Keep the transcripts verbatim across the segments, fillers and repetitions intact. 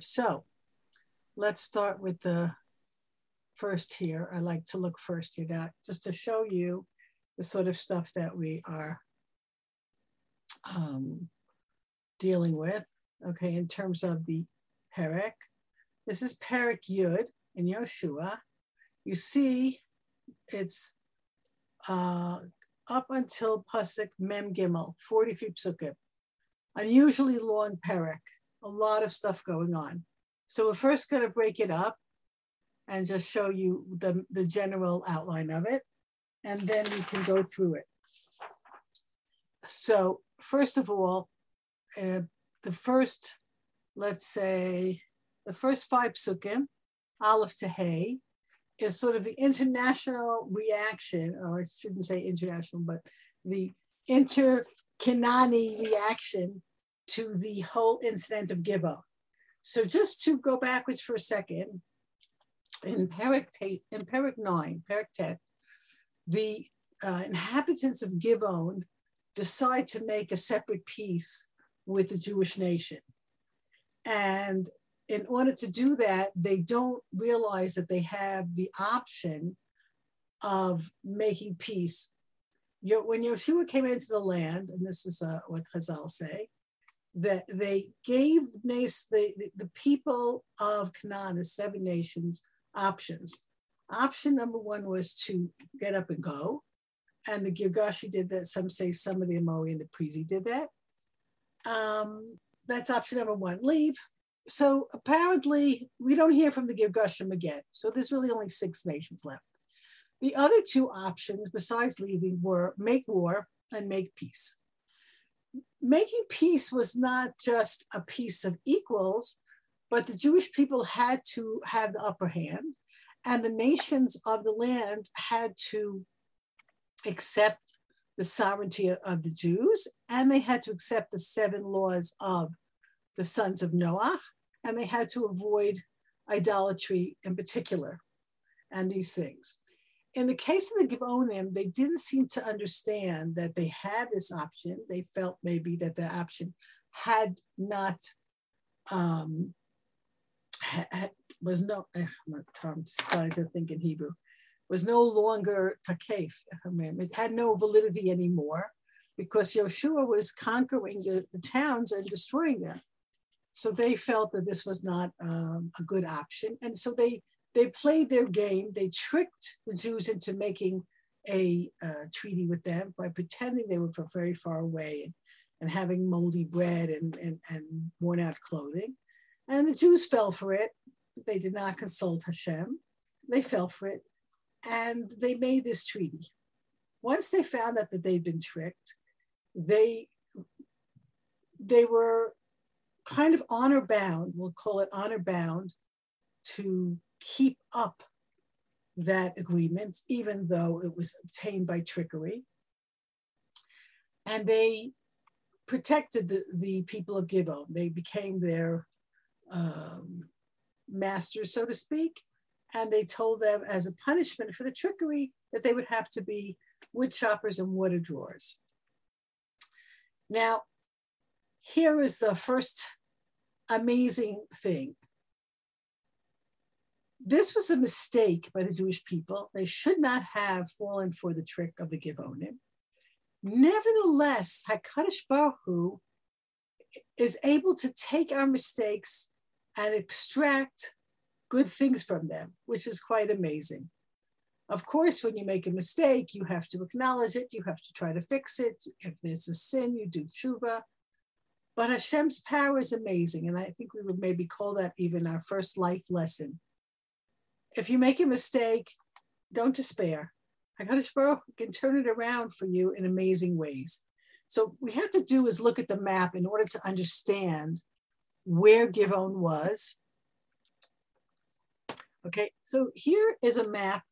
So let's start with the first here. I like to look first at that just to show you the sort of stuff that we are um, dealing with, okay, in terms of the Perek. This is Perek Yud in Yoshua. You see it's uh, up until Pasuk Mem Gimel, forty-three Psukim. Unusually long Perek, a lot of stuff going on. So we're first going to break it up and just show you the, the general outline of it, and then we can go through it. So first of all, uh, the first, let's say, the first five psukim, Aleph to Hay, is sort of the international reaction, or I shouldn't say international, but the inter-Kenani reaction to the whole incident of Giv'ah. So just to go backwards for a second, in Perek, in Perek nine, Perek Tet, the uh, inhabitants of Giv'on decide to make a separate peace with the Jewish nation. And in order to do that, they don't realize that they have the option of making peace. When Yeshua came into the land, and this is uh, what Chazal say, that they gave the, the, the people of Canaan, the seven nations, options. Option number one was to get up and go. And the Girgashi did that. Some say some of the Amori and the Prizi did that. Um, that's option number one, leave. So apparently we don't hear from the Girgashim again. So there's really only six nations left. The other two options besides leaving were make war and make peace. Making peace was not just a peace of equals, but the Jewish people had to have the upper hand, and the nations of the land had to accept the sovereignty of the Jews, and they had to accept the seven laws of the sons of Noah, and they had to avoid idolatry in particular, and these things. In the case of the Giv'onim, they didn't seem to understand that they had this option. They felt maybe that the option had not, um, had, was no, I'm starting to think in Hebrew, was no longer takef. It had no validity anymore because Yeshua was conquering the, the towns and destroying them. So they felt that this was not um, a good option. And so they They played their game. They tricked the Jews into making a uh, treaty with them by pretending they were from very far away and, and having moldy bread and, and, and worn out clothing. And the Jews fell for it. They did not consult Hashem. They fell for it. And they made this treaty. Once they found out that they'd been tricked, they, they were kind of honor bound, we'll call it honor bound, to keep up that agreement, even though it was obtained by trickery. And they protected the, the people of Giv'on. They became their um, masters, so to speak. And they told them as a punishment for the trickery that they would have to be wood choppers and water drawers. Now, here is the first amazing thing. This was a mistake by the Jewish people. They should not have fallen for the trick of the Giv'onim. Nevertheless, HaKadosh Baruch Hu is able to take our mistakes and extract good things from them, which is quite amazing. Of course, when you make a mistake, you have to acknowledge it. You have to try to fix it. If there's a sin, you do tshuva. But Hashem's power is amazing. And I think we would maybe call that even our first life lesson. If you make a mistake, don't despair. HaKadosh Baruch Hu can turn it around for you in amazing ways. So what we have to do is look at the map in order to understand where Giv'on was. Okay, so here is a map.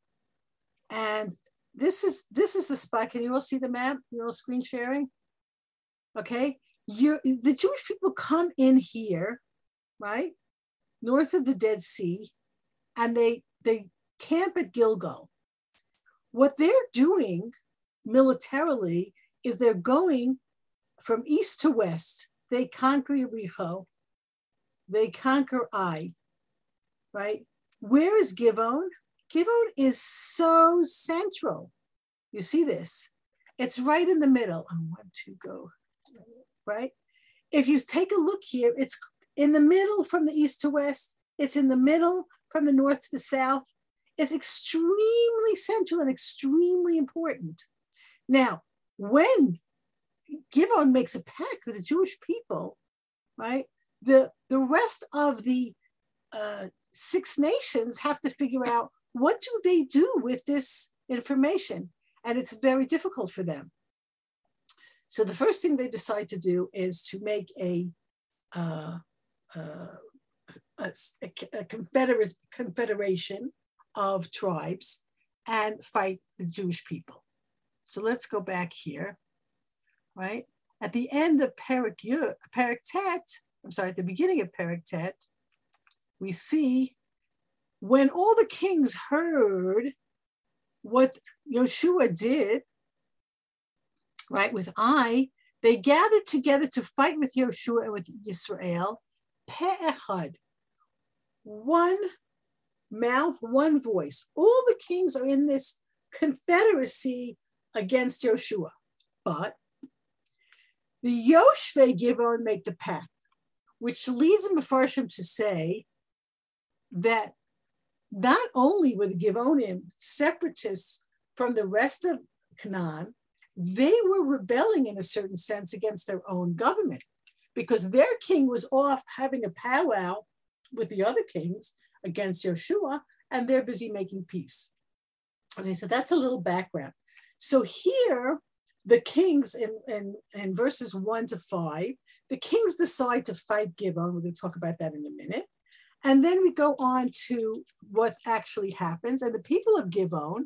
And this is this is the spot. Can you all see the map? You're all screen sharing? Okay, You're, the Jewish people come in here, right? North of the Dead Sea. And they, they camp at Gilgal. What they're doing militarily is they're going from east to west. They conquer Jericho. They conquer I, right? Where is Givon? Givon is so central. You see this? It's right in the middle. I'm one, two, go, right? If you take a look here, it's in the middle from the east to west. It's in the middle from the north to the south. It's extremely central and extremely important. Now, when Givon makes a pact with the Jewish people, right, the, the rest of the uh, six nations have to figure out what do they do with this information, and it's very difficult for them. So the first thing they decide to do is to make a, uh, uh, a, a confederate, confederation of tribes and fight the Jewish people. So let's go back here, right? At the end of Perek Yud, Perek Tet, I'm sorry, at the beginning of Perek Tet, we see when all the kings heard what Yoshua did, right, with Ai, they gathered together to fight with Yoshua and with Yisrael, Pe'echad, one mouth, one voice. All the kings are in this confederacy against Yoshua, but the Yoshvei Givon make the pact, which leads the Mefarshim to say that not only were the Givonim separatists from the rest of Canaan, they were rebelling in a certain sense against their own government, because their king was off having a powwow with the other kings against Yoshua, and they're busy making peace. Okay, so that's a little background. So here, the kings in, in, in verses one to five, the kings decide to fight Givon. We're going to talk about that in a minute. And then we go on to what actually happens. And the people of Givon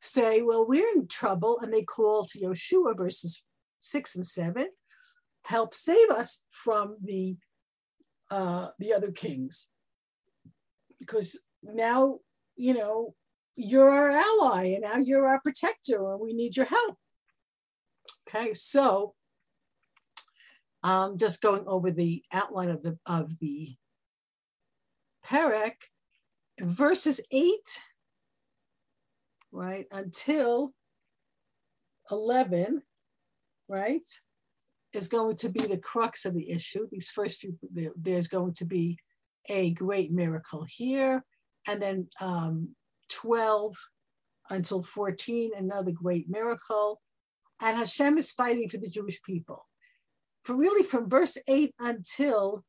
say, well, we're in trouble. And they call to Yoshua, verses six and seven, help save us from the, uh, the other kings. Because now, you know, you're our ally and now you're our protector and we need your help. Okay, so um, just going over the outline of the, of the Perek, verses eight, right, until eleven, right, is going to be the crux of the issue. These first few, there's going to be a great miracle here. And then um, twelve until fourteen, another great miracle. And Hashem is fighting for the Jewish people. For really from verse eight until,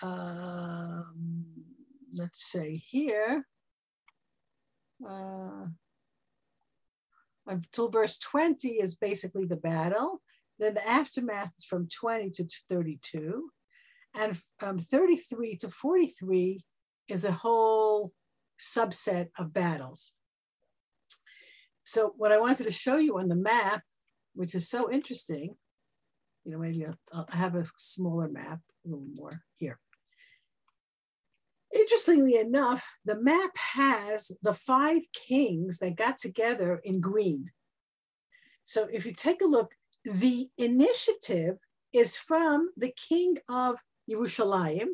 um, let's say here, uh, until verse twenty is basically the battle. Then the aftermath is from twenty to thirty-two. And um, thirty-three to forty-three is a whole subset of battles. So what I wanted to show you on the map, which is so interesting, you know, maybe I'll, I'll have a smaller map, a little more here. Interestingly enough, the map has the five kings that got together in green. So if you take a look, the initiative is from the king of Yerushalayim,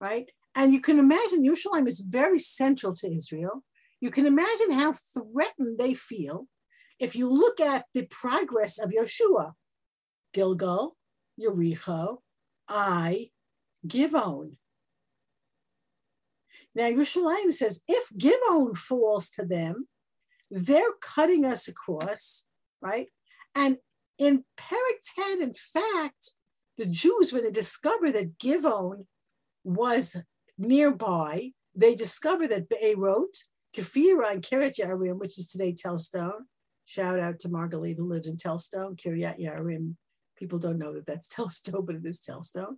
right? And you can imagine Yerushalayim is very central to Israel. You can imagine how threatened they feel. If you look at the progress of Yoshua, Gilgal, Yericho, Ai, Givon. Now Yerushalayim says, if Givon falls to them, they're cutting us across, right? And in Perek Tet, in fact, the Jews, when they discover that Givon was nearby, they discover that Beirut, Kefira, and Kiryat Yearim, which is today Telstone. Shout out to Margalit who lives in Telstone, Kiryat Yearim. People don't know that that's Telstone, but it is Telstone.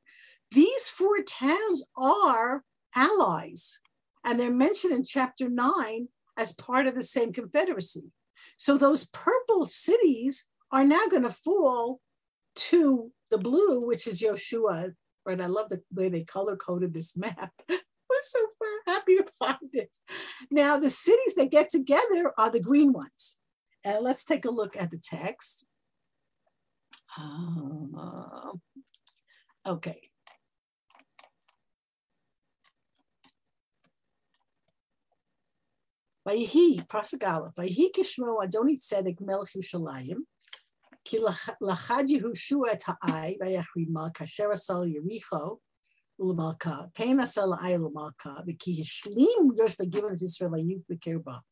These four towns are allies, and they're mentioned in chapter nine as part of the same confederacy. So those purple cities are now going to fall to the blue, which is Yoshua. Right, I love the way they color-coded this map. I was so happy to find it. Now, the cities that get together are the green ones. And let's take a look at the text. Um, okay. Vayehi, Pasuk Aleph, Vayehi kishmo Adoni Tzedek melech Yerushalayim, ki lachad Yehoshua et ha'ai, vayachri malka, asher asal Yericho, u'lamalka, pain asal ha'ai u'lamalka, v'ki hishlim yosh v'givon of Israel v'yuk v'kerba.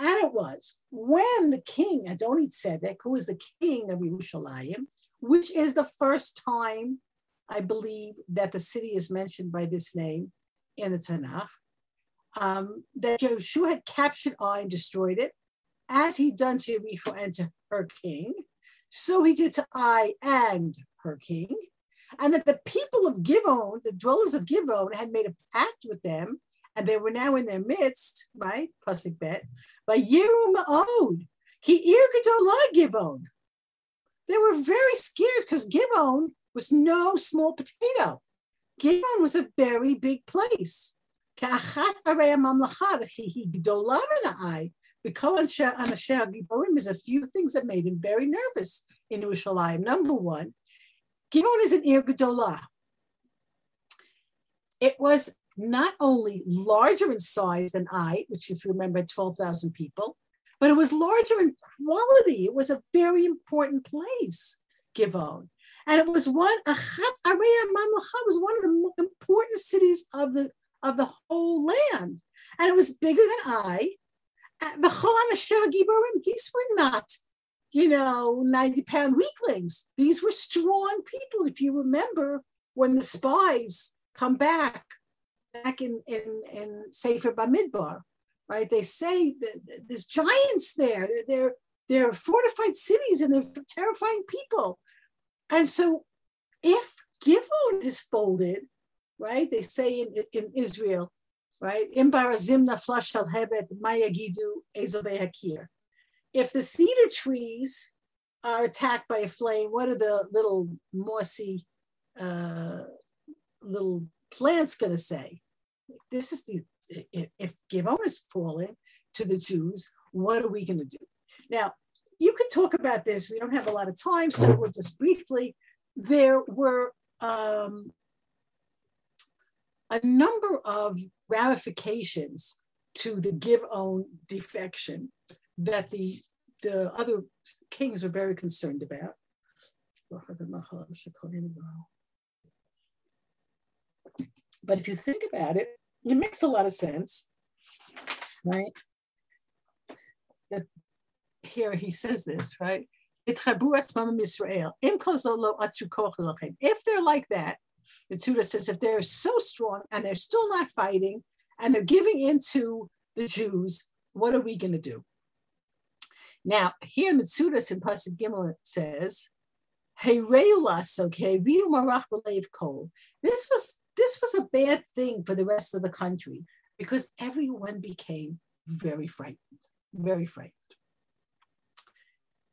And it was when the king Adoni Tzedek, who is the king of Yerushalayim, which is the first time, I believe, that the city is mentioned by this name in the Tanakh, um, that Yehoshua had captured Ai and destroyed it, as he'd done to Yericho and to her king, so he did to Ai and her king, and that the people of Gibeon, the dwellers of Gibeon, had made a pact with them, and they were now in their midst, right? Pasuk Bet, by Yeru Ma'od, ki ir gedola Gibeon. They were very scared because Gibeon was no small potato. Gibeon was a very big place. Ka'achat arei ha'mamlacha v'chi gedola min ha'ai. There's a few things that made him very nervous in Yerushalayim. Number one, Gibeon is an ir gedola. It was not only larger in size than Ai, which if you remember, twelve thousand people, but it was larger in quality. It was a very important place, Gibeon. And it was one, Achat Arei HaMamlacha was one of the most important cities of the, of the whole land. And it was bigger than Ai. These were not, you know, ninety pound weaklings. These were strong people. If you remember, when the spies come back, back in, in, in Sefer Bamidbar, right? They say that there's giants there. They're, they're fortified cities and they're terrifying people. And so if Gibeon is folded, right? They say in, in Israel, right? If the cedar trees are attacked by a flame, what are the little mossy uh, little plants going to say? This is the, if Gibeon is falling to the Jews, what are we going to do? Now, you could talk about this. We don't have a lot of time, so we'll just briefly. There were um, a number of ramifications to the Gibeon defection that the, the other kings were very concerned about. But if you think about it, it makes a lot of sense, right? That here he says this, right? If they're like that, Mitsuda says, if they're so strong and they're still not fighting and they're giving in to the Jews, what are we going to do? Now, here Mitsuda in Pasuk Gimel says, Hey Reulas, okay, Reu Marach Belev Kol. This was This was a bad thing for the rest of the country because everyone became very frightened, very frightened.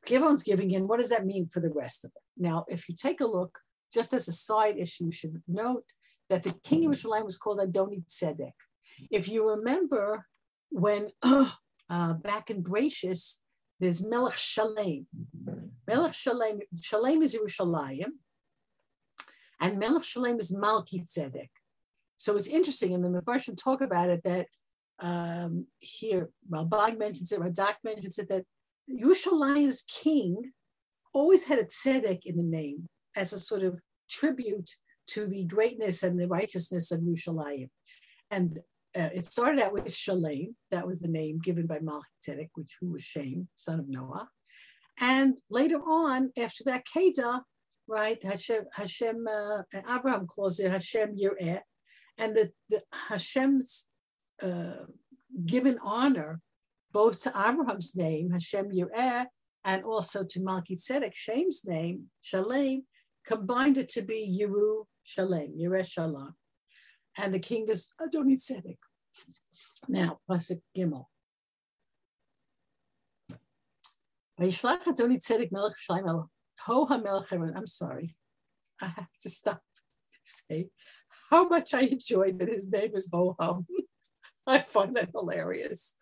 Gibeon's giving in. What does that mean for the rest of it? Now, if you take a look, just as a side issue, you should note that the king of Yerushalayim was called Adoni Tzedek. If you remember when uh, uh, back in Bereshis, there's Melech Shalem. Melech Shalem, Shalem is Yerushalayim. And Melech Shalem is Malki Tzedek. So it's interesting, and in the Mefarshim talk about it, that um, here, Ralbag mentions it, Radak mentions it, that Yerushalayim's king always had a Tzedek in the name as a sort of tribute to the greatness and the righteousness of Yerushalayim. And uh, it started out with Shalem, that was the name given by Malki Tzedek, which who was Shem, son of Noah. And later on, after that, Kedah, right, Hashem, Hashem uh, Abraham calls it Hashem Yireh, and the, the Hashem's uh, given honor both to Abraham's name, Hashem Yireh, and also to Malki Tzedek, Shem's name, Shalem, combined it to be Yeru Shalem, Yireh Shalom, and the king is Adoni Tzedek. Now, Pasuk Gimel. Vayishlach Adoni Tzedek melech Yerushalayim. I'm sorry, I have to stop and say how much I enjoy that his name is Ho-Hum. I find that hilarious.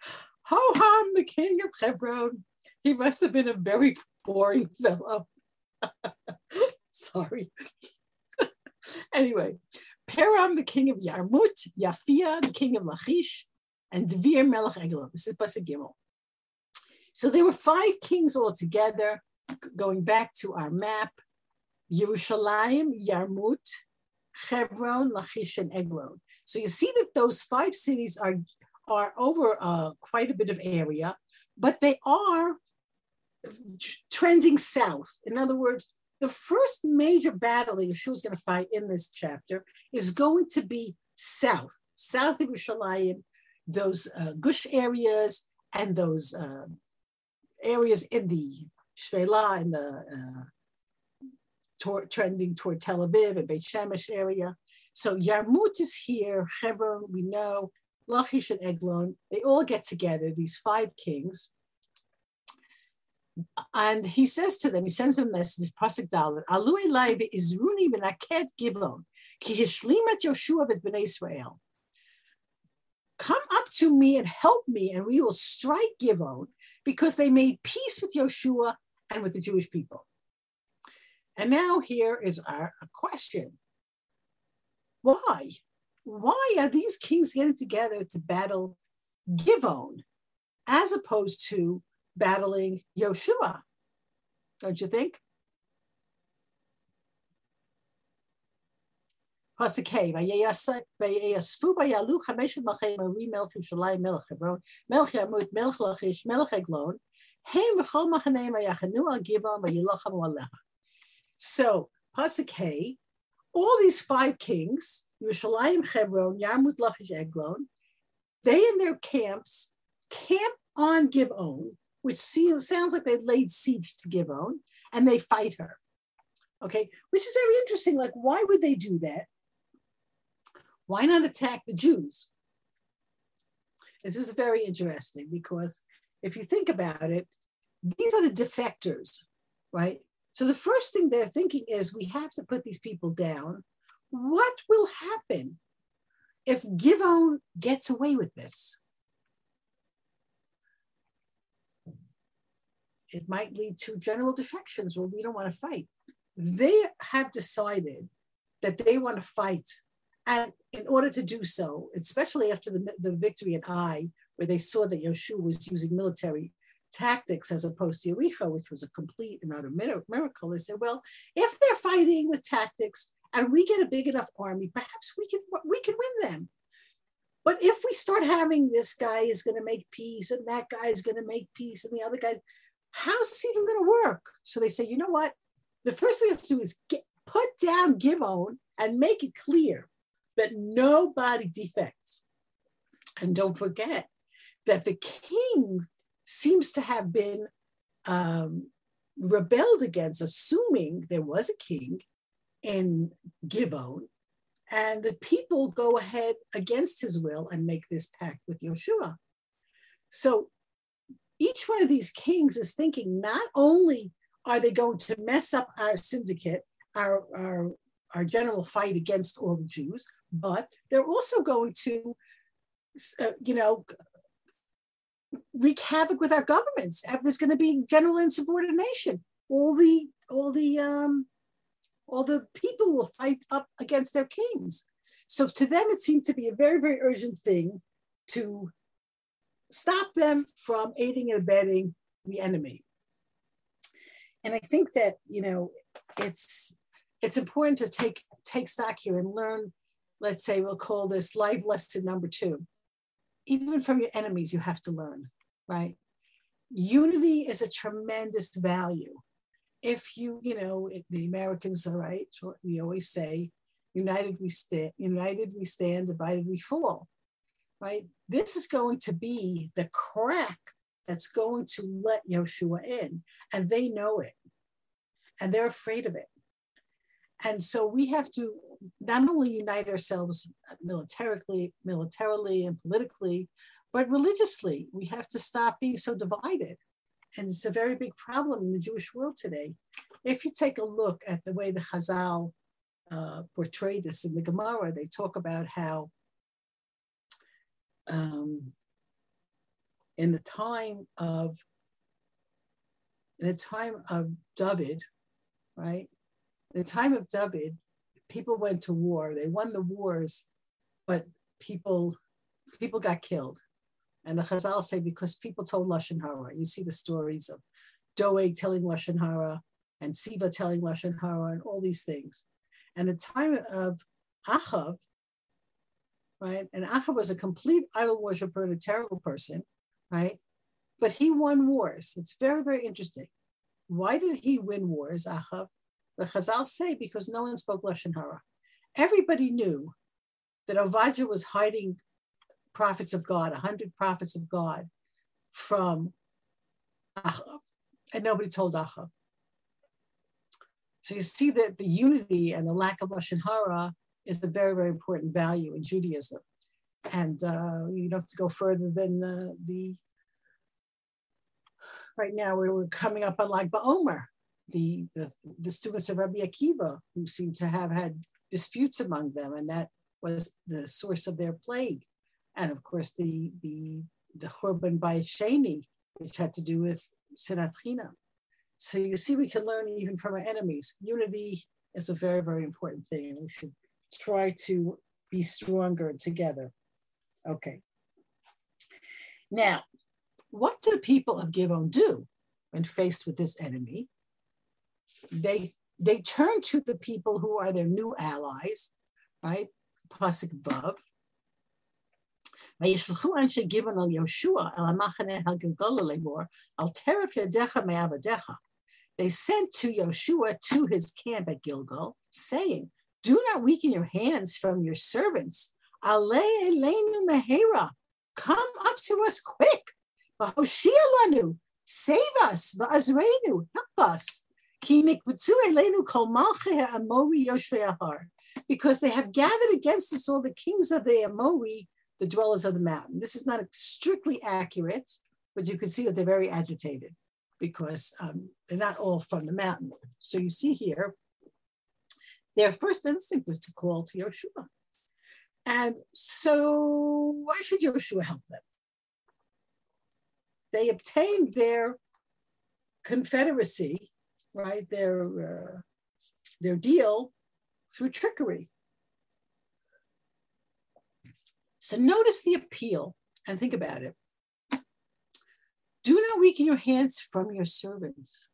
Ho-Hum, the king of Hebron, he must have been a very boring fellow. Sorry. Anyway, Peram, the king of Yarmut, Yafia, the king of Lachish, and Dvir Melech Eglon. This is Pasuk Gimel. So there were five kings altogether, going back to our map: Yerushalayim, Yarmut, Hebron, Lachish, and Eglon. So you see that those five cities are, are over uh, quite a bit of area, but they are trending south. In other words, the first major battle that Yeshua is going to fight in this chapter is going to be south, south of Yerushalayim, those uh, Gush areas and those uh, areas in the Shvela, in the uh, toward, trending toward Tel Aviv and Beit Shemesh area. So Yarmut is here, Hebron, we know, Lachish and Eglon, they all get together, these five kings. And he says to them, he sends them a message, Pasuk Dalet, Alu elai ve'izruni v'naked Gibon, ki hishlimat Yoshua bet bnei Israel. Come up to me and help me, and we will strike Gibon, because they made peace with Yoshua and with the Jewish people. And now here is our question. Why? Why are these kings getting together to battle Gibon as opposed to battling Yoshua? Don't you think? So, Pasuk Hey, all these five kings, Yerushalayim, Hebron, Yarmut, Lachish, Eglon, they in their camps camp on Gibon, which seems, sounds like they laid siege to Gibon, and they fight her, okay? Which is very interesting. Like, why would they do that? Why not attack the Jews? This is very interesting, because if you think about it, these are the defectors, right? So the first thing they're thinking is, we have to put these people down. What will happen if Gibon gets away with this? It might lead to general defections where we don't want to fight. They have decided that they want to fight. And in order to do so, especially after the, the victory at Ai, where they saw that Yoshua was using military tactics as opposed to Yericho, which was a complete and utter miracle, they said, well, if they're fighting with tactics and we get a big enough army, perhaps we can, we can win them. But if we start having this guy is going to make peace and that guy is going to make peace and the other guys, how's this even going to work? So they say, you know what? The first thing we have to do is get, put down Gibon and make it clear that nobody defects. And don't forget that the king seems to have been um, rebelled against, assuming there was a king in Gibon, and the people go ahead against his will and make this pact with Yoshua. So each one of these kings is thinking, not only are they going to mess up our syndicate, our, our, our general fight against all the Jews, but they're also going to, uh, you know, wreak havoc with our governments. There's going to be general insubordination. All the, all the, um, all the people will fight up against their kings. So to them, it seemed to be a very, very urgent thing to stop them from aiding and abetting the enemy. And I think that, you know, it's it's important to take take stock here and learn, let's say we'll call this life lesson number two. Even from your enemies, you have to learn, right? Unity is a tremendous value. If you, you know, the Americans are right, we always say, united we stand, united we stand, divided we fall. Right? This is going to be the crack that's going to let Yoshua in, and they know it, and they're afraid of it. And so we have to not only unite ourselves militarily, militarily and politically, but religiously. We have to stop being so divided, and it's a very big problem in the Jewish world today. If you take a look at the way the Chazal uh, portray this in the Gemara, they talk about how Um, in the time of in the time of David, right? In the time of David, people went to war. They won the wars, but people people got killed. And the Chazal say, because people told Lashon Hara. You see the stories of Doeg telling Lashon Hara and Siva telling Lashon Hara and all these things. And the time of Ahav, right? And Ahav was a complete idol worshiper and a terrible person, right? But he won wars. It's very, very interesting. Why did he win wars, Ahav? The Chazal say, because no one spoke Lashon Hara. Everybody knew that Avadja was hiding prophets of God, one hundred prophets of God from Ahav, and nobody told Ahav. So you see that the unity and the lack of Lashon Hara is a very, very important value in Judaism. And uh, you don't have to go further than uh, the, right now we're, we're coming up on Lag BaOmer. The, the, the students of Rabbi Akiva, who seem to have had disputes among them, and that was the source of their plague. And of course, the the the Churban Bayis Sheni, which had to do with Sinat Chinam. So you see, we can learn even from our enemies. Unity is a very, very important thing. We should try to be stronger together. Okay. Now, what do the people of Givon do when faced with this enemy? They they turn to the people who are their new allies, right? Pasuk Vav. They sent to Yoshua to his camp at Gilgal, saying, "Do not weaken your hands from your servants. Come up to us quick. Save us. Help us." Because they have gathered against us all the kings of the Amori, the dwellers of the mountain. This is not strictly accurate, but you can see that they're very agitated because um, they're not all from the mountain. So you see here, their first instinct is to call to Yoshua. And so why should Yoshua help them? They obtained their confederacy, right, their, uh, their deal through trickery. So notice the appeal and think about it. Do not weaken your hands from your servants.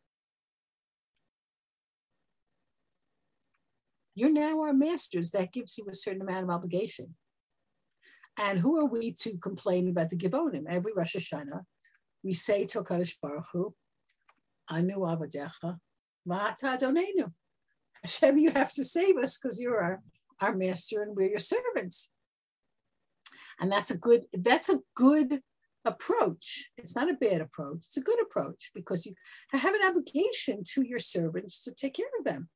You're now our masters. That gives you a certain amount of obligation. And who are we to complain about the Givonim? Every Rosh Hashanah, we say to HaKadosh Baruch Hu, Anu Avadecha, Va'ata Adonenu. Hashem, you have to save us because you're our, our master and we're your servants. And that's a good, that's a good approach. It's not a bad approach. It's a good approach because you have an obligation to your servants to take care of them.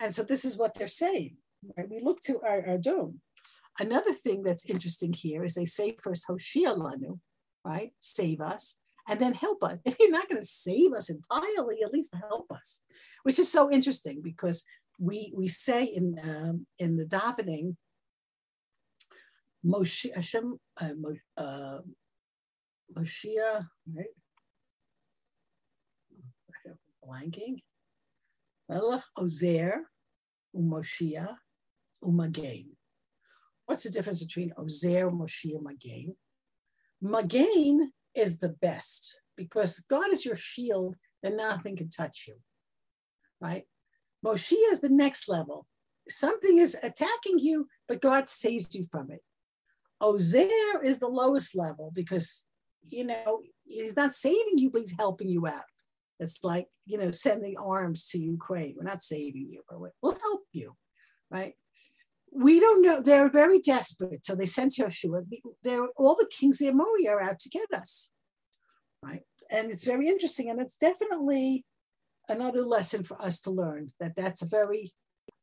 And so this is what they're saying, right? We look to our, our dome. Another thing that's interesting here is they say first, Hoshia Lanu, right? Save us and then help us. If you're not going to save us entirely, at least help us, which is so interesting because we, we say in, um, in the davening, Moshe, Hashem, uh, Mo, uh, Moshiach, right? Blanking. Melech Ozer, Umoshiach, Umagain. What's the difference between Ozer, Moshiach, Magain? Magain is the best because God is your shield and nothing can touch you, right? Moshiach is the next level. Something is attacking you, but God saves you from it. Ozer is the lowest level because, you know, he's not saving you, but he's helping you out. It's like, you know, sending arms to Ukraine. We're not saving you, but we'll help you, right? We don't know. They're very desperate. So they sent Yoshua. They're, all the kings of Amori are out to get us, right? And it's very interesting. And it's definitely another lesson for us to learn, that that's a very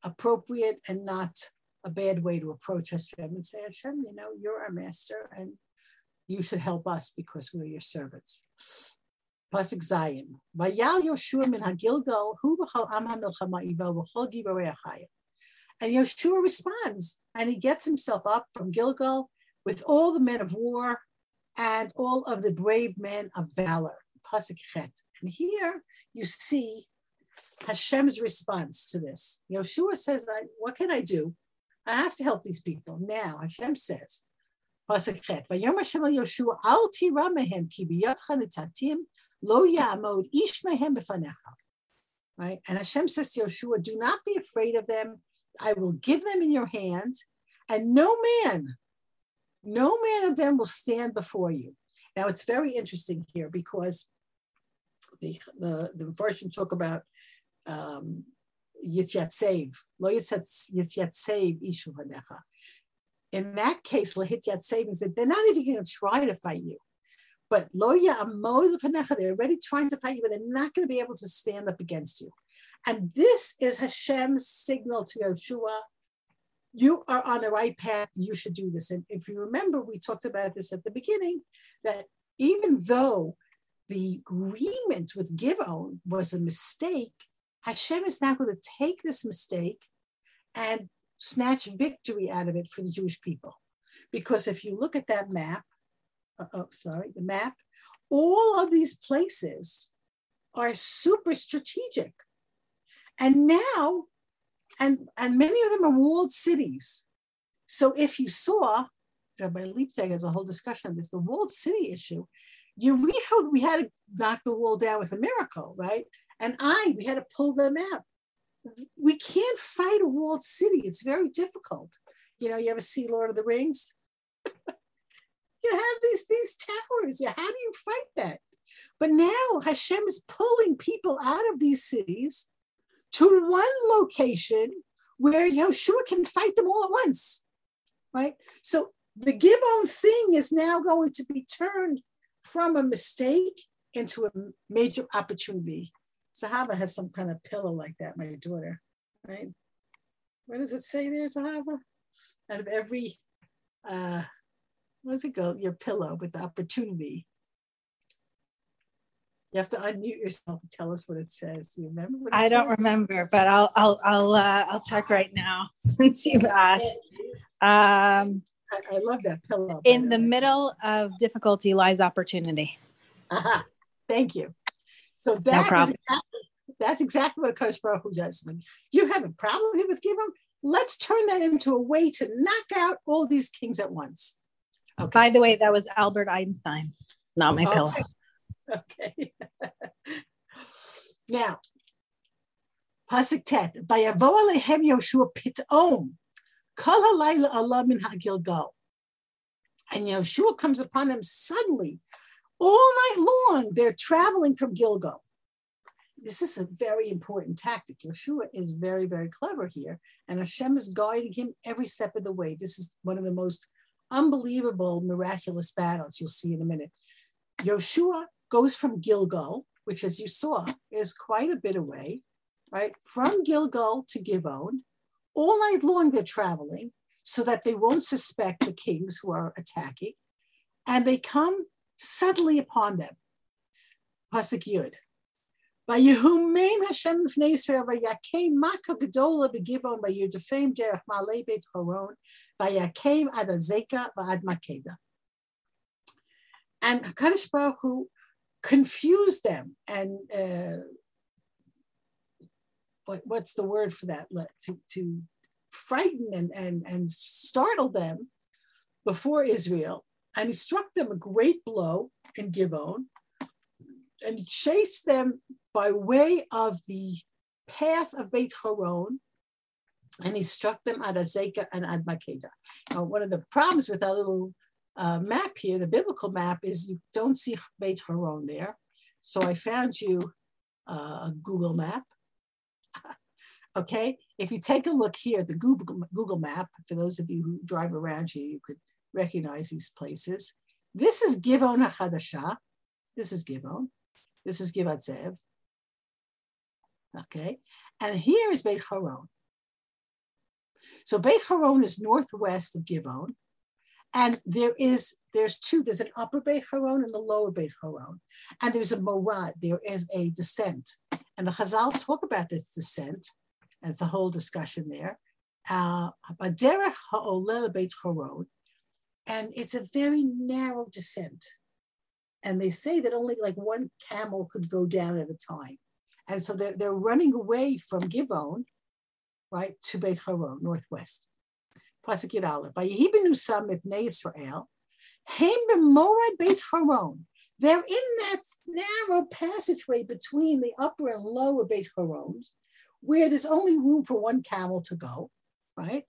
appropriate and not a bad way to approach Hashem and say, Hashem, you know, you're our master and you should help us because we're your servants. Pasuk Zayin. And Yoshua responds and he gets himself up from Gilgal with all the men of war and all of the brave men of valor. Pasuk Chet. And here you see Hashem's response to this. Yoshua says, what can I do? I have to help these people. Now Hashem says, פסק ח' ויאמר שמואל יהושע אל תירא מהם כי בהיותך נתתים לא יעמוד איש מהם בפניך. Right? And Hashem says to Yeshua, do not be afraid of them. I will give them in your hand, and no man, no man of them will stand before you. Now, it's very interesting here because the the, the version talk about um, Yitzatsev, Lo Yitzatsev Ishu Hanecha. In that case, Yitzatsev means that they're not even going to try to fight you. But Loya Amod Hanecha, they're already trying to fight you, but they're not going to be able to stand up against you. And this is Hashem's signal to Yeshua. You are on the right path. You should do this. And if you remember, we talked about this at the beginning, that even though the agreement with Givon was a mistake, Hashem is now going to take this mistake and snatch victory out of it for the Jewish people. Because if you look at that map, oh, sorry, the map, all of these places are super strategic. And now, and, and many of them are walled cities. So if you saw, Rabbi Liebzig has a whole discussion on this, the walled city issue, you we had, we had to knock the wall down with a miracle, right? And I, we had to pull them out. We can't fight a walled city. It's very difficult. You know, you ever see Lord of the Rings? You have these, these towers. How do you fight that? But now Hashem is pulling people out of these cities to one location where Yeshua can fight them all at once, right? So the Givon thing is now going to be turned from a mistake into a major opportunity. Sahaba has some kind of pillow like that, my daughter, right? What does it say there, Sahaba? Out of every, uh, what does it go? Your pillow with the opportunity. You have to unmute yourself and tell us what it says. Do you remember what it I says? Don't remember, but I'll I'll I'll uh, I'll check right now since you've asked. Um, I, I love that pillow. In the middle of difficulty lies opportunity. Uh-huh. Thank you. So that no problem. Is exactly, that's exactly what Akash Baruch Hu does. Like, you have a problem here with Givon? Let's turn that into a way to knock out all these kings at once. Okay. By the way, that was Albert Einstein, not my okay. pillow. Okay. Now, Pasuk Tet. Vayavo aleihem Yehoshua pitom kol halayla ala min hagilgal. And Yehoshua comes upon them suddenly. All night long, they're traveling from Gilgal. This is a very important tactic. Yehoshua is very, very clever here. And Hashem is guiding him every step of the way. This is one of the most unbelievable, miraculous battles you'll see in a minute. Yehoshua goes from Gilgal, which, as you saw, is quite a bit away, right? From Gilgal to Givon, all night long they're traveling so that they won't suspect the kings who are attacking, and they come suddenly upon them. Pasuk Yud. Vayehumeim Hashem b'nei Yisrael vayakei maka gedola b'Givon vayurdefeim derech Ma'alei Beit Horon vayakei ad Azekah va'ad Makeda. And HaKadosh Baruch Hu confused them and uh, what, what's the word for that? To, to frighten and, and, and startle them before Israel. And he struck them a great blow in Givon and chased them by way of the path of Beit Horon. And he struck them at Azekah and at Makeda. Now, one of the problems with our little Uh, map here, the biblical map, is you don't see Beit Horon there. So I found you uh, a Google map. Okay, if you take a look here at the Google, Google map, for those of you who drive around here, you could recognize these places. This is Givon HaChadashah. This is Givon. This is Givat Zev. Okay, and here is Beit Horon. So Beit Horon is northwest of Givon. And there is, there's two, there's an upper Beit Horon and a lower Beit Horon. And there's a morad, there is a descent. And the Chazal talk about this descent, and it's a whole discussion there. Uh, Baderech ha'olel Beit Horon. And it's a very narrow descent. And they say that only like one camel could go down at a time. And so they're, they're running away from Givon, right, to Beit Horon, northwest. Pasuk Yud Aleph. Vayehi b'nusam mibnei Yisrael Haim b'Morad Beis Haron. They're in that narrow passageway between the upper and lower Beit Haron, where there's only room for one camel to go, right?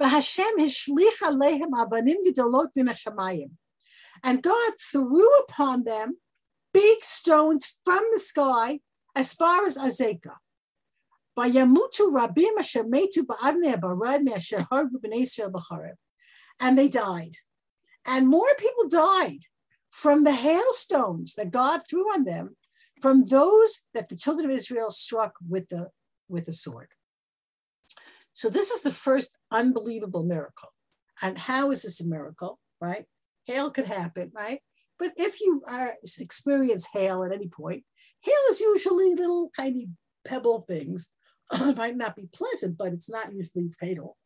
And God threw upon them big stones from the sky as far as Azekah. And they died. And more people died from the hailstones that God threw on them, from those that the children of Israel struck with the, with the sword. So this is the first unbelievable miracle. And how is this a miracle, right? Hail could happen, right? But if you are, experience hail at any point, hail is usually little tiny pebble things. It might not be pleasant, but it's not usually fatal.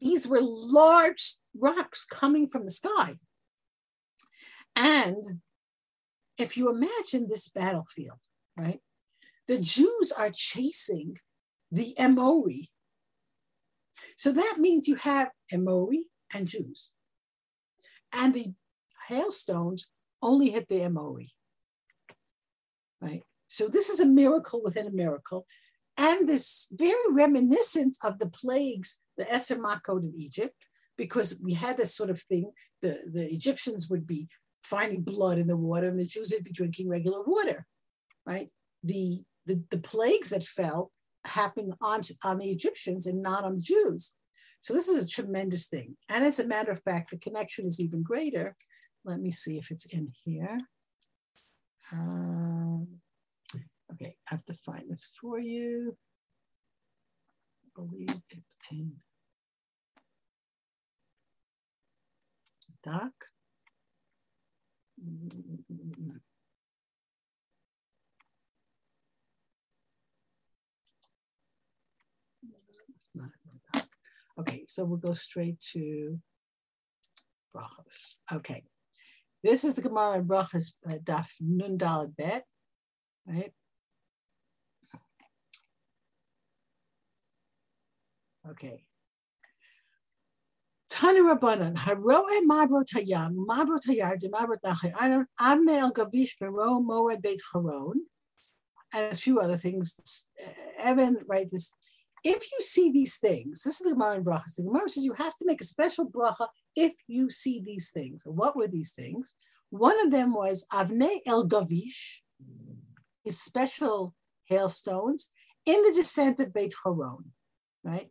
These were large rocks coming from the sky. And if you imagine this battlefield, right? The Jews are chasing the Amori. So that means you have Amori and Jews. And the hailstones only hit the Amori, right? So this is a miracle within a miracle. And this very reminiscent of the plagues, the Eser Makot in Egypt, because we had this sort of thing, the, the Egyptians would be finding blood in the water and the Jews would be drinking regular water, right? The, the, the plagues that fell happened on, on the Egyptians and not on the Jews. So this is a tremendous thing. And as a matter of fact, the connection is even greater. Let me see if it's in here. Um, okay, I have to find this for you. I believe it's in the doc. Okay, so we'll go straight to Brachos. Okay, this is the Gemara in Brachos, uh, Daf Nun Daled Bet, right? Okay. Tanu Rabbanan, Haroe Mabro Tayam, Mabro Tayar, Demabro Tachayar, Amne El Gavish, Mero Morad Beit Haron, and a few other things. Evan, right, this. If you see these things, this is the Gemara in Brachos. The Gemara says you have to make a special bracha if you see these things. What were these things? One of them was Avnei El Gavish, his special hailstones, in the descent of Beit Haron, right?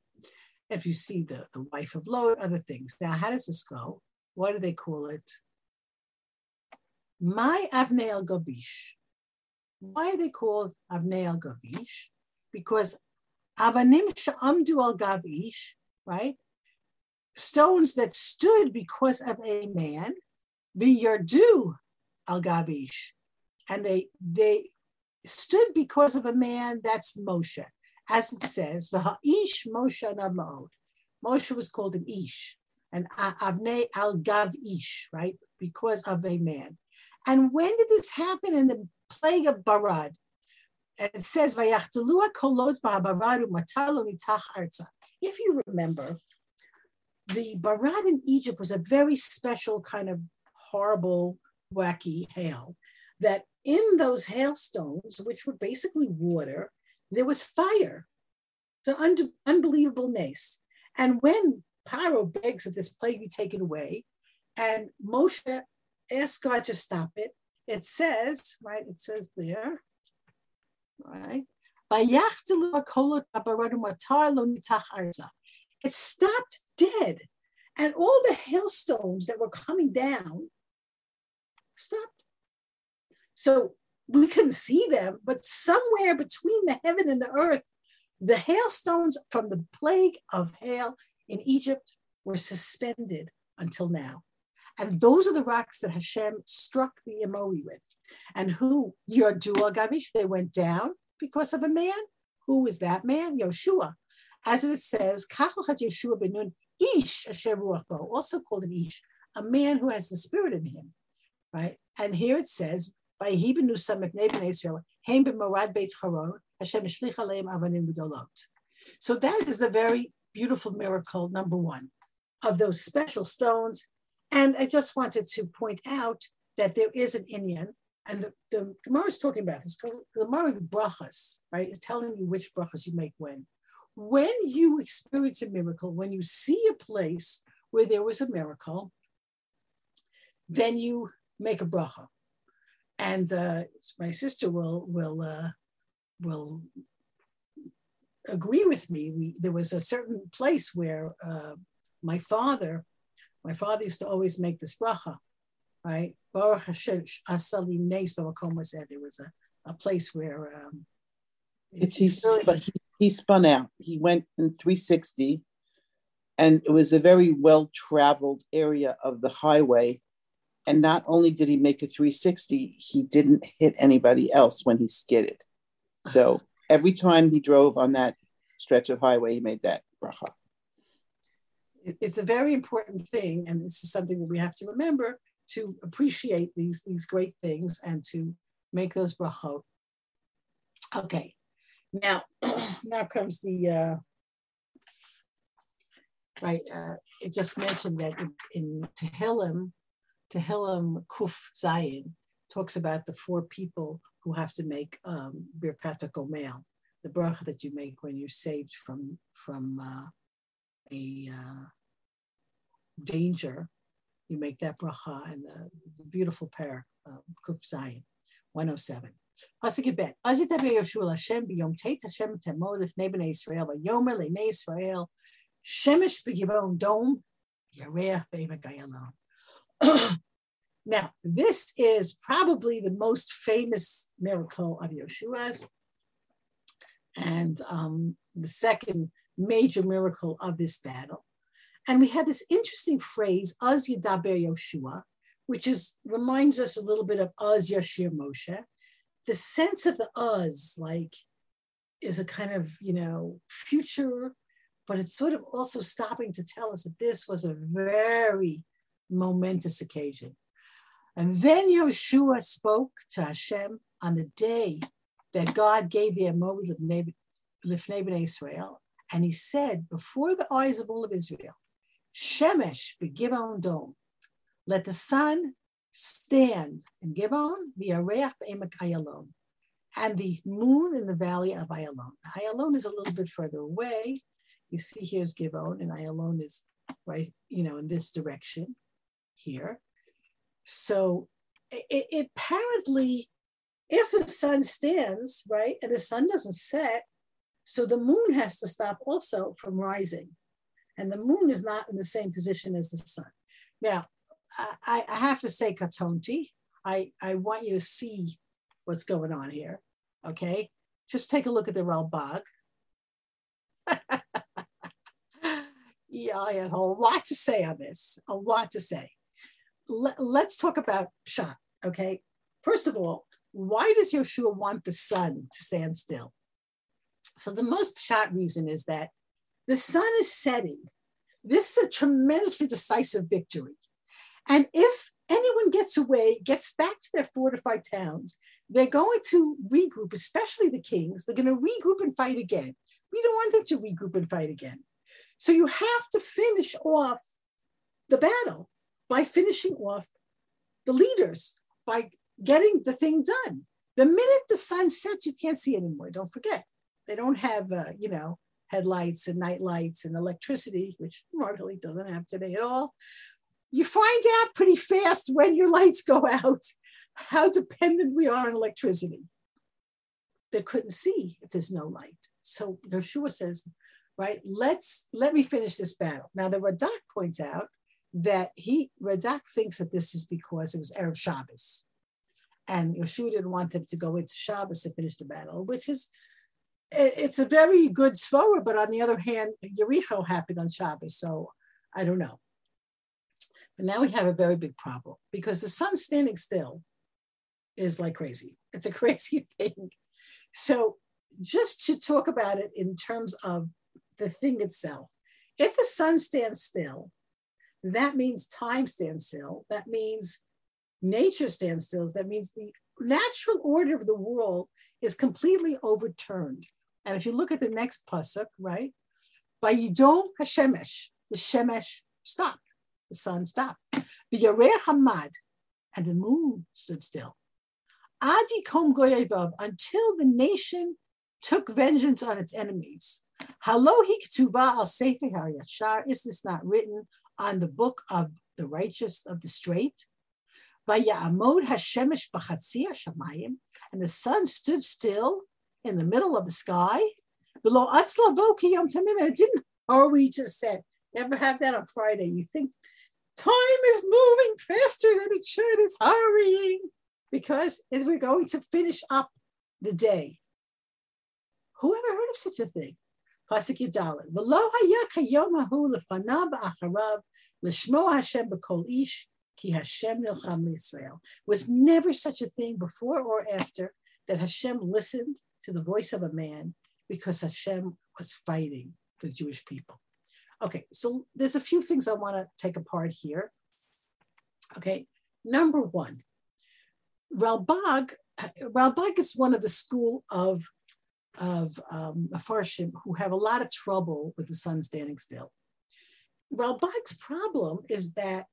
If you see the, the wife of Lot, other things. Now, how does this go? What do they call it? My Avnei El Gavish. Why are they called Avnei El Gavish? Because Avanim she'amdu al gavish, right? Stones that stood because of a man, v'yardu al gavish, and they they stood because of a man. That's Moshe, as it says, v'ha'ish Moshe na'ma'od. Moshe was called an ish, and avnei al gavish, right? Because of a man. And when did this happen in the plague of Barad? And it says, if you remember, the Barad in Egypt was a very special kind of horrible, wacky hail, that in those hailstones, which were basically water, there was fire. It's an un- unbelievable nace. And when Paro begs that this plague be taken away, and Moshe asks God to stop it, it says, right, it says there, right? It stopped dead. And all the hailstones that were coming down stopped. So we couldn't see them, but somewhere between the heaven and the earth, the hailstones from the plague of hail in Egypt were suspended until now. And those are the rocks that Hashem struck the Amori with. And who, Yerdu al Gavish, they went down because of a man. Who was that man? Yoshua. As it says, Kahal had Yeshua ben Nun, Ish asher ruach bo, also called an Ish, a man who has the spirit in him, right? And here it says, by Hebenusam of Nebn Israel, Haim ben Morad Beit Haron, Hashem shlich aleim avanim gedolot. So that is the very beautiful miracle number one. of those special stones. And I just wanted to point out that there is an inyan, and the, the Gemara is talking about this. The Gemara in brachas, right, is telling you which brachas you make when. When you experience a miracle, when you see a place where there was a miracle, then you make a bracha. And uh, my sister will will uh, will agree with me. We, there was a certain place where uh, my father, my father used to always make this bracha, right? Baruch Hashem asali neis b'makom hazeh. There was a, a place where um, it's he spun, but he, he spun out. He went in three sixty, and it was a very well traveled area of the highway. And not only did he make a three sixty, he didn't hit anybody else when he skidded. So every time he drove on that stretch of highway, he made that bracha. It's a very important thing. And this is something that we have to remember, to appreciate these, these great things and to make those brachot. Okay, now, now comes the, uh, right, uh, it just mentioned that in, in Tehillim, Tehillim Kuf Zayin talks about the four people who have to make um, Birkat HaGomel, the bracha that you make when you're saved from, from uh, a uh, danger. You make that bracha and the, the beautiful pair, uh, Kuf Zayin, one oh seven. Pasuk Bet. Azit Abei Yoshua Hashem biyom teit Hashem temod lifnei bnei Yisrael vayomer le'nei Yisrael shemesh b'givon dom yareach b'emek ha'elon. Now, this is probably the most famous miracle of Yeshua's, and um, the second major miracle of this battle. And we have this interesting phrase, Az Yedaber Yeshua, which is reminds us a little bit of Az Yashir Moshe. The sense of the Az, like, is a kind of, you know, future, but it's sort of also stopping to tell us that this was a very momentous occasion. And then Yehoshua spoke to Hashem on the day that God gave the Amod lifnei bnei Israel, and he said, before the eyes of all of Israel, Shemesh b'Gibon Dom, let the sun stand in Gibon v'yareach b'emek Ayalon, and the moon in the valley of Ayalon. Ayalon is a little bit further away. You see, here's Gibon, and Ayalon is right, you know, in this direction. Here. So it, it apparently, if the sun stands, right, and the sun doesn't set, so the moon has to stop also from rising. And the moon is not in the same position as the sun. Now, I, I have to say katonti. I, I want you to see what's going on here, okay? Just take a look at the Ralbag. Yeah, I have a lot to say on this, a lot to say. Let's talk about Pshat, okay? First of all, why does Yehoshua want the sun to stand still? So the most Pshat reason is that the sun is setting. This is a tremendously decisive victory. And if anyone gets away, gets back to their fortified towns, they're going to regroup, especially the kings. They're going to regroup and fight again. We don't want them to regroup and fight again. So you have to finish off the battle by finishing off the leaders, by getting the thing done. The minute the sun sets, you can't see anymore. Don't forget, they don't have, uh, you know, headlights and night lights and electricity, which Margaret doesn't have today at all. You find out pretty fast when your lights go out how dependent we are on electricity. They couldn't see if there's no light. So Yeshua says, right, let's, let me finish this battle. Now the Radak points out that he, Radak thinks that this is because it was Erev Shabbos, and Yeshua didn't want them to go into Shabbos and finish the battle, which is, it's a very good svara, but on the other hand, Yericho happened on Shabbos, so I don't know. But now we have a very big problem, because the sun standing still is like crazy. It's a crazy thing. So just to talk about it in terms of the thing itself, if the sun stands still, that means time stands still. That means nature stands still. That means the natural order of the world is completely overturned. And if you look at the next pasuk, right? By Yidom HaShemesh, the Shemesh stopped. The sun stopped. The Yareh Hamad, and the moon stood still. Adikom Goyevav, until the nation took vengeance on its enemies. Halohi Ketuvah al Sefer HaYashar, is this not written on the book of the righteous, of the straight? Vaya'amod Hashemesh b'chatzi Hashamayim, and the sun stood still in the middle of the sky. Below Atzlavo ki Yom Tamim, and it didn't hurry to set. Never had that on Friday. You think time is moving faster than it should. It's hurrying because we're going to finish up the day. Whoever heard of such a thing? Pasuk Yudalid. V'lo haya kayom hahu lefanav b'acharav l'shmo Hashem b'kol ish ki Hashem nilcham l'Yisrael. Was never such a thing before or after that Hashem listened to the voice of a man, because Hashem was fighting for the Jewish people. Okay, so there's a few things I want to take apart here. Okay, number one, Ralbag, Ralbag is one of the school of of um, Mefarshim who have a lot of trouble with the sun standing still. Ralbag's problem is that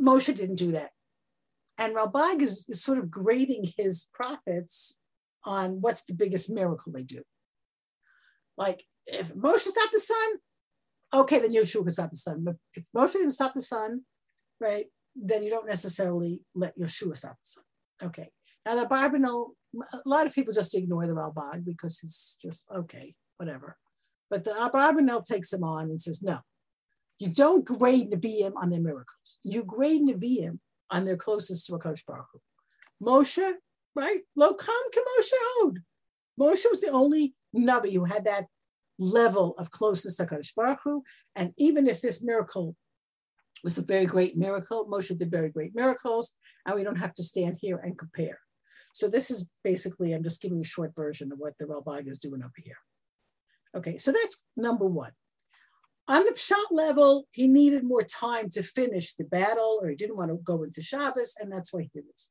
Moshe didn't do that. And Ralbag is, is sort of grading his prophets on what's the biggest miracle they do. Like, if Moshe stopped the sun, okay, then Yeshua could stop the sun. But if Moshe didn't stop the sun, right, then you don't necessarily let Yeshua stop the sun. Okay. Now the Barbanel, a lot of people just ignore the Ralbag because it's just, okay, whatever. But the Barbanel takes him on and says, no, you don't grade Nevi'im on their miracles. You grade Nevi'im on their closest to HaKadosh Baruch Hu. Moshe, right? Lo kam k'Moshe hod. Moshe was the only Navi who had that level of closest to HaKadosh Baruch Hu. And even if this miracle was a very great miracle, Moshe did very great miracles, and we don't have to stand here and compare. So this is basically, I'm just giving a short version of what the Ralbag is doing over here. Okay, so that's number one. On the Pshat level, he needed more time to finish the battle, or he didn't want to go into Shabbos, and that's why he did this.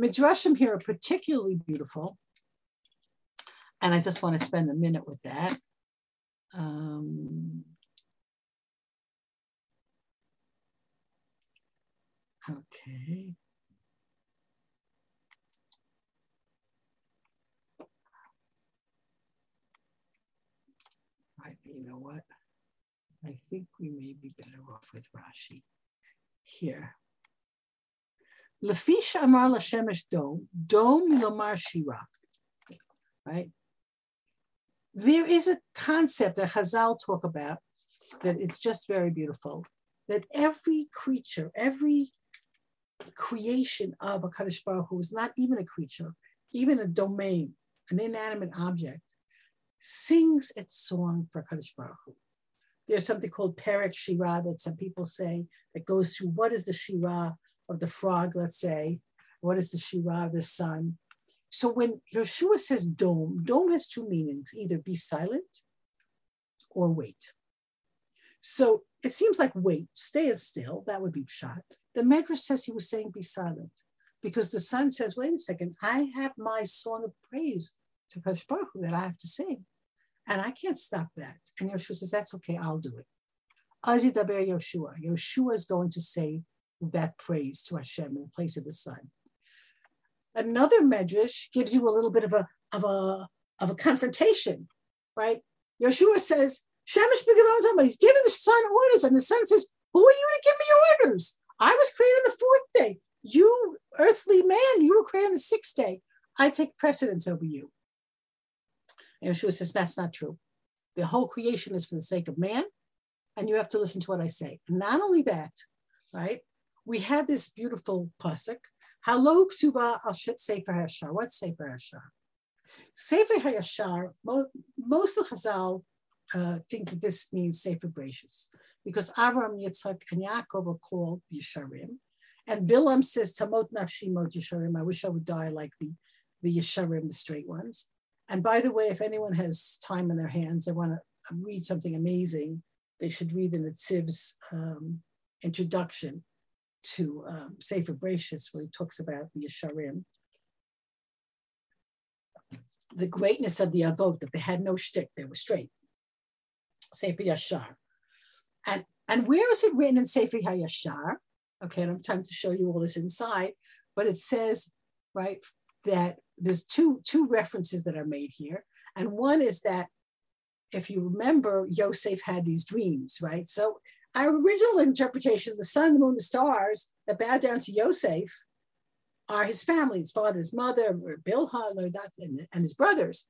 Midrashim here are particularly beautiful, and I just want to spend a minute with that. Um, okay. Right, you know what? I think we may be better off with Rashi here. Lefisha amar l'shemesh dom, dom lomar shira. Right? There is a concept that Chazal talk about that it's just very beautiful, that every creature, every creation of HaKadosh Baruch Hu is not even a creature, even a domain, an inanimate object, sings its song for HaKadosh Baruch Hu. There's something called Perek Shira that some people say that goes through what is the Shira of the frog, let's say, what is the Shira of the sun. So when Yeshua says dom, dom has two meanings, either be silent or wait. So it seems like wait, stay still, that would be pshat. The Medrash says he was saying be silent because the sun says, wait a second, I have my song of praise to HaKadosh Baruch Hu that I have to sing, and I can't stop that. And Yeshua says, that's okay, I'll do it. Azi daber Yeshua, Yeshua is going to say that praise to Hashem in place of the sun. Another medrash gives you a little bit of a of a of a confrontation, right? Yeshua says, "Shemesh b'gavon," he's giving the sun orders, and the sun says, "Who are you to give me your orders? I was created on the fourth day. You earthly man, you were created on the sixth day. I take precedence over you." And Yeshua says, "That's not true. The whole creation is for the sake of man, and you have to listen to what I say." And not only that, right? We have this beautiful pasuk. Halo k'suva al Sefer HaYashar. What's Sefer HaYashar? Sefer HaYashar, mo, most of Chazal uh, think that this means Sefer Bereshis, because Avraham, Yitzhak, and Yaakov are called Yesharim. And Bilam says, Tamot nafshi mot Yesharim. I wish I would die like the, the Yesharim, the straight ones. And by the way, if anyone has time in their hands, they want to read something amazing, they should read the Nitziv's um, introduction to um, Sefer Bereshis, where he talks about the Yesharim, the greatness of the Avot, that they had no shtick, they were straight. Sefer Yashar. And And where is it written in Sefer HaYashar? Okay, I don't have time to show you all this inside, but it says, right, that there's two, two references that are made here. And one is that, if you remember, Yosef had these dreams, right? So our original interpretation is the sun, the moon, the stars that bow down to Yosef are his family, his father, his mother, Bilhah, and his brothers.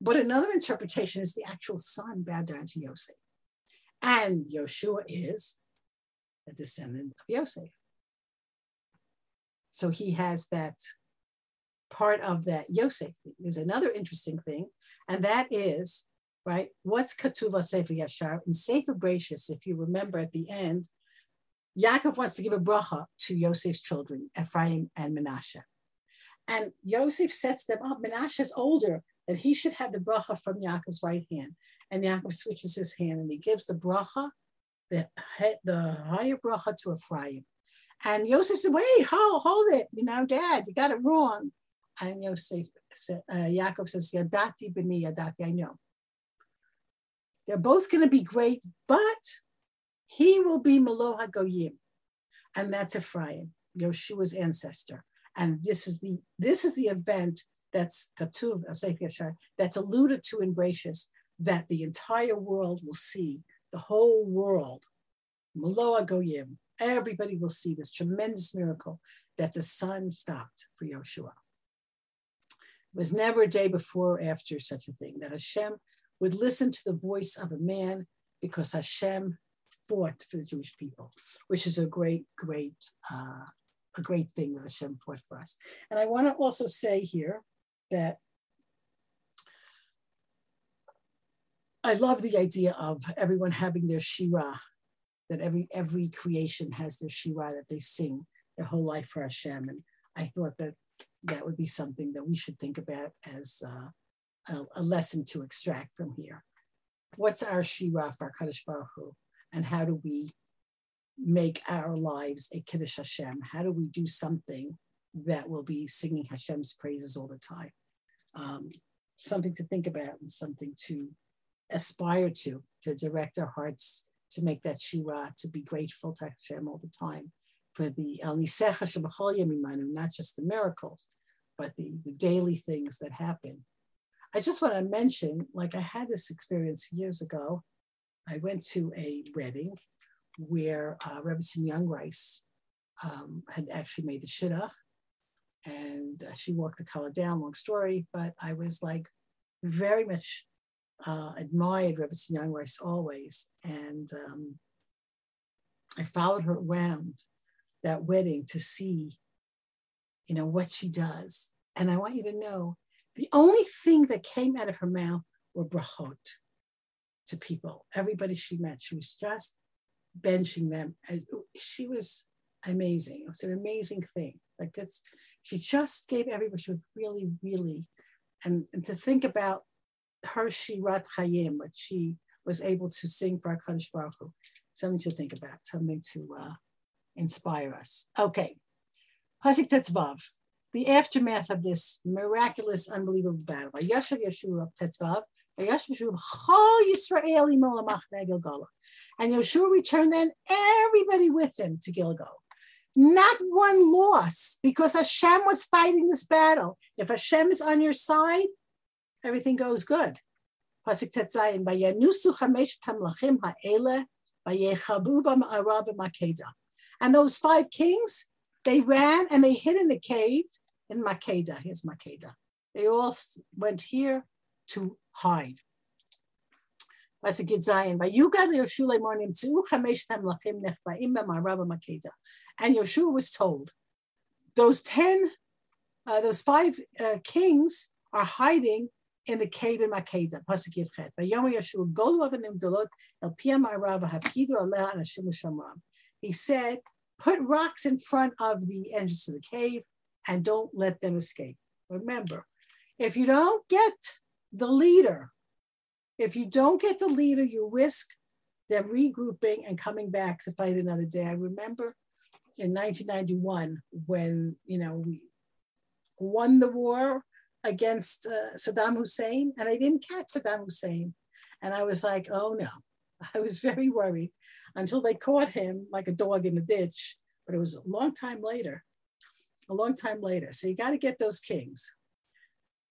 But another interpretation is the actual sun bowed down to Yosef. And Yoshua is a descendant of Yosef. So he has that part of that Yosef. There's another interesting thing, and that is, right, what's Ketuvah Sefer Yashar? In Sefer Bereshis, if you remember at the end, Yaakov wants to give a bracha to Yosef's children, Ephraim and Menashe. And Yosef sets them up. Menashe is older, that he should have the bracha from Yaakov's right hand. And Yaakov switches his hand and he gives the bracha, the, the higher bracha to Ephraim. And Yosef said, wait, hold, hold it. You know, Dad, you got it wrong. And Yosef said, uh, Yaakov says, Yadati b'ni Yadati, I know. They're both going to be great, but he will be Melo HaGoyim. And that's Ephraim, Yoshua's ancestor. And this is the, this is the event that's Katuv, that's alluded to in Bereshis, that the entire world will see, the whole world, Melo HaGoyim, everybody will see this tremendous miracle that the sun stopped for Yoshua. It was never a day before or after such a thing, that Hashem would listen to the voice of a man, because Hashem fought for the Jewish people, which is a great, great, uh, a great thing that Hashem fought for us. And I want to also say here that I love the idea of everyone having their shirah, that every every creation has their shirah that they sing their whole life for Hashem. And I thought that that would be something that we should think about as uh, a, a lesson to extract from here. What's our shirah for HaKadosh Baruch Hu? And how do we make our lives a Kiddush Hashem? How do we do something that will be singing Hashem's praises all the time? Um, something to think about and something to aspire to, to direct our hearts, to make that shirah, to be grateful to Hashem all the time for the al nisecha sheb'chol yom imanu, not just the miracles, but the, the daily things that happen. I just want to mention, like I had this experience years ago. I went to a wedding where uh, Rebbetzin Young Rice um, had actually made the shidduch, and uh, she walked the collar down, long story, but I was like very much uh, admired Rebbetzin Young Rice always. And um, I followed her around that wedding to see, you know, what she does. And I want you to know, the only thing that came out of her mouth were brachot to people. Everybody she met, she was just benching them. I, she was amazing. It was an amazing thing. Like that's, she just gave everybody, she was really, really, and, and to think about her Shirat Chayim, what she was able to sing for HaKadosh Baruch Hu, something to think about, something to uh, inspire us. Okay, Pasuk Tetzvav, the aftermath of this miraculous, unbelievable battle. Yashav Yeshua Tetzvav, and Yeshua returned then everybody with him to Gilgal. Not one loss, because Hashem was fighting this battle. If Hashem is on your side, everything goes good. Pasuk Tetzayin, Vayanusu Chamesh Tamlachim Ha'ele, Vayechabu Ba'Ma'ara Ba'Makeda. And those five kings, they ran and they hid in a cave in Makeda. Here's Makeda. They all went here to hide. And Yeshua was told, those ten, uh, those five uh, kings are hiding in the cave in Makeda. He said, put rocks in front of the entrance to the cave and don't let them escape. Remember, if you don't get the leader, if you don't get the leader, you risk them regrouping and coming back to fight another day. I remember in nineteen ninety-one when, you know, we won the war against uh, Saddam Hussein, and I didn't catch Saddam Hussein. And I was like, oh no, I was very worried. until they caught him like a dog in the ditch. But it was a long time later, a long time later. So you got to get those kings.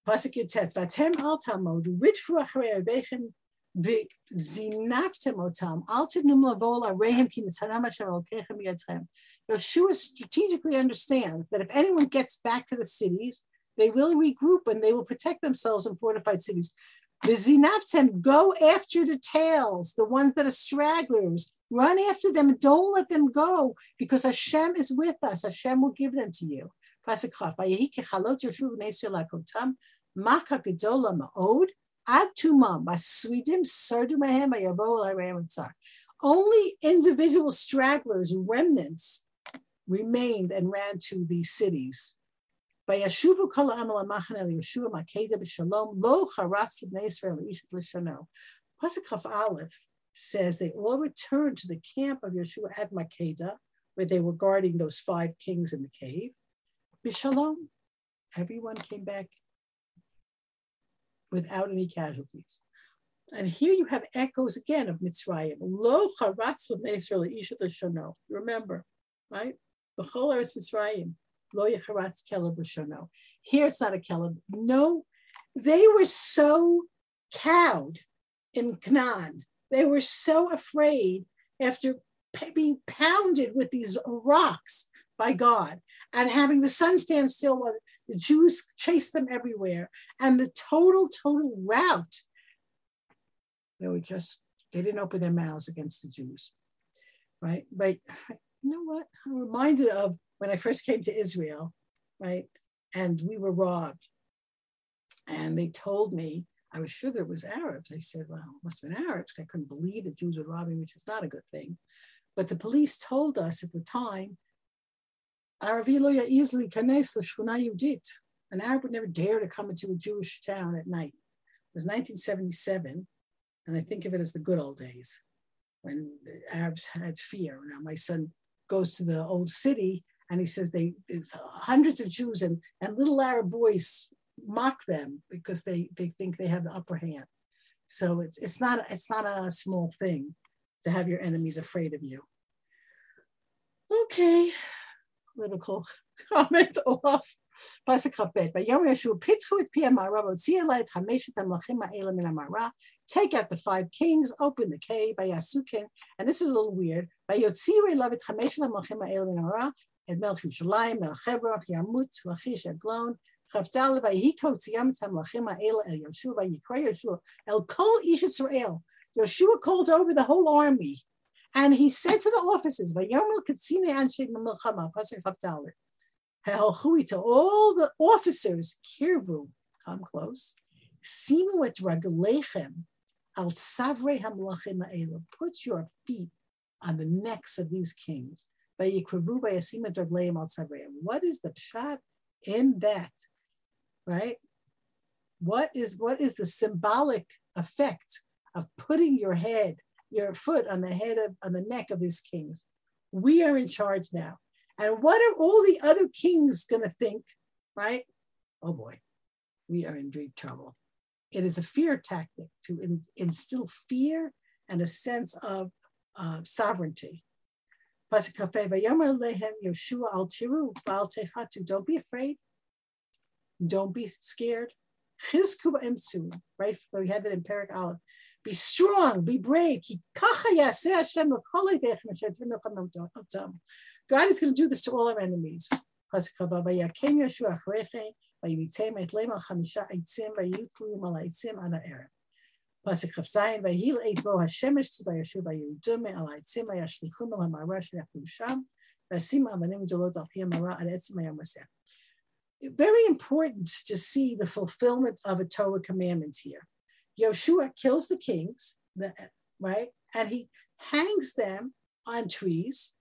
Pasuk Yud-Tet, Vatem al Talmud, Ritfu Achrei Avechem, V'zinaptem otam, Al Tibnum Lavol Areihem, Ki Netanam Asher Elokechem Yadchem. Yeshua strategically understands that if anyone gets back to the cities, they will regroup and they will protect themselves in fortified cities. V'zinaptem, go after the tails, the ones that are stragglers. Run after them and don't let them go, because Hashem is with us. Hashem will give them to you. Only individual stragglers, remnants, remained and ran to the cities. Pasuk Chaf Aleph says they all returned to the camp of Yeshua at Makeda, where they were guarding those five kings in the cave. Bishalom, everyone came back without any casualties. And here you have echoes again of Mitzrayim. Lo charatz l'bnei Yisrael l'isha l'shono. Remember, right? B'chol eretz Mitzrayim, lo yecharatz keleb l'shono. Here it's not a keleb. No, they were so cowed in Canaan. They were so afraid after being pounded with these rocks by God and having the sun stand still while the Jews chased them everywhere. And the total, total rout, they were just, they didn't open their mouths against the Jews, right? But you know what? I'm reminded of when I first came to Israel, right? And we were robbed. And they told me, I was sure there was Arabs. I said, well, it must have been Arabs. I couldn't believe the Jews were robbing, which is not a good thing. But the police told us at the time, Aravi lo ya'ez l'kanes l'shchuna Yehudit. An Arab would never dare to come into a Jewish town at night. It was nineteen seventy-seven, and I think of it as the good old days when the Arabs had fear. Now my son goes to the old city, and he says they there's hundreds of Jews and, and little Arab boys mock them because they they think they have the upper hand. So it's it's not it's not a small thing to have your enemies afraid of you. Okay, political comment off. Pasuk Chavbet. Vayom Yeshua pitchu et pi ha'ma'ara v'hotzi elah et chameshet hamlachim ha'ela min ha'ma'ara. Take out the five kings, open the cave, vayasukim. And this is a little weird. Vayotziu elav et chameshet hamlachim ha'ela min ha'ma'ara. Et melech Yerushalayim, melech Hebron, Yarmut, Lachish, Eglon. Chavdal vayikotziam tamlachim ha'ela el Yeshua vayikra Yeshua el kol ish Yisrael. Yeshua called over the whole army, and he said to the officers, "Vayomel katsine anshe melchama." Pasuk Chavdal. Ha'alchu to all the officers, kirvu, come close. Simu et ragleichem al savrei hamlachim ha'ela. Put your feet on the necks of these kings. Vayikrevu vayasim et ragleichem al savrei. What is the pshat in that? Right? What is what is the symbolic effect of putting your head, your foot on the head of, on the neck of these kings? We are in charge now. And what are all the other kings going to think, right? Oh boy, we are in deep trouble. It is a fear tactic to in, instill fear and a sense of uh, sovereignty. Don't be afraid. Don't be scared. Right? We had that in Perek Aleph. Be strong, be brave. God is going to do this to all our enemies. Very important to see the fulfillment of a Torah commandment here. Yeshua kills the kings, right? And he hangs them on trees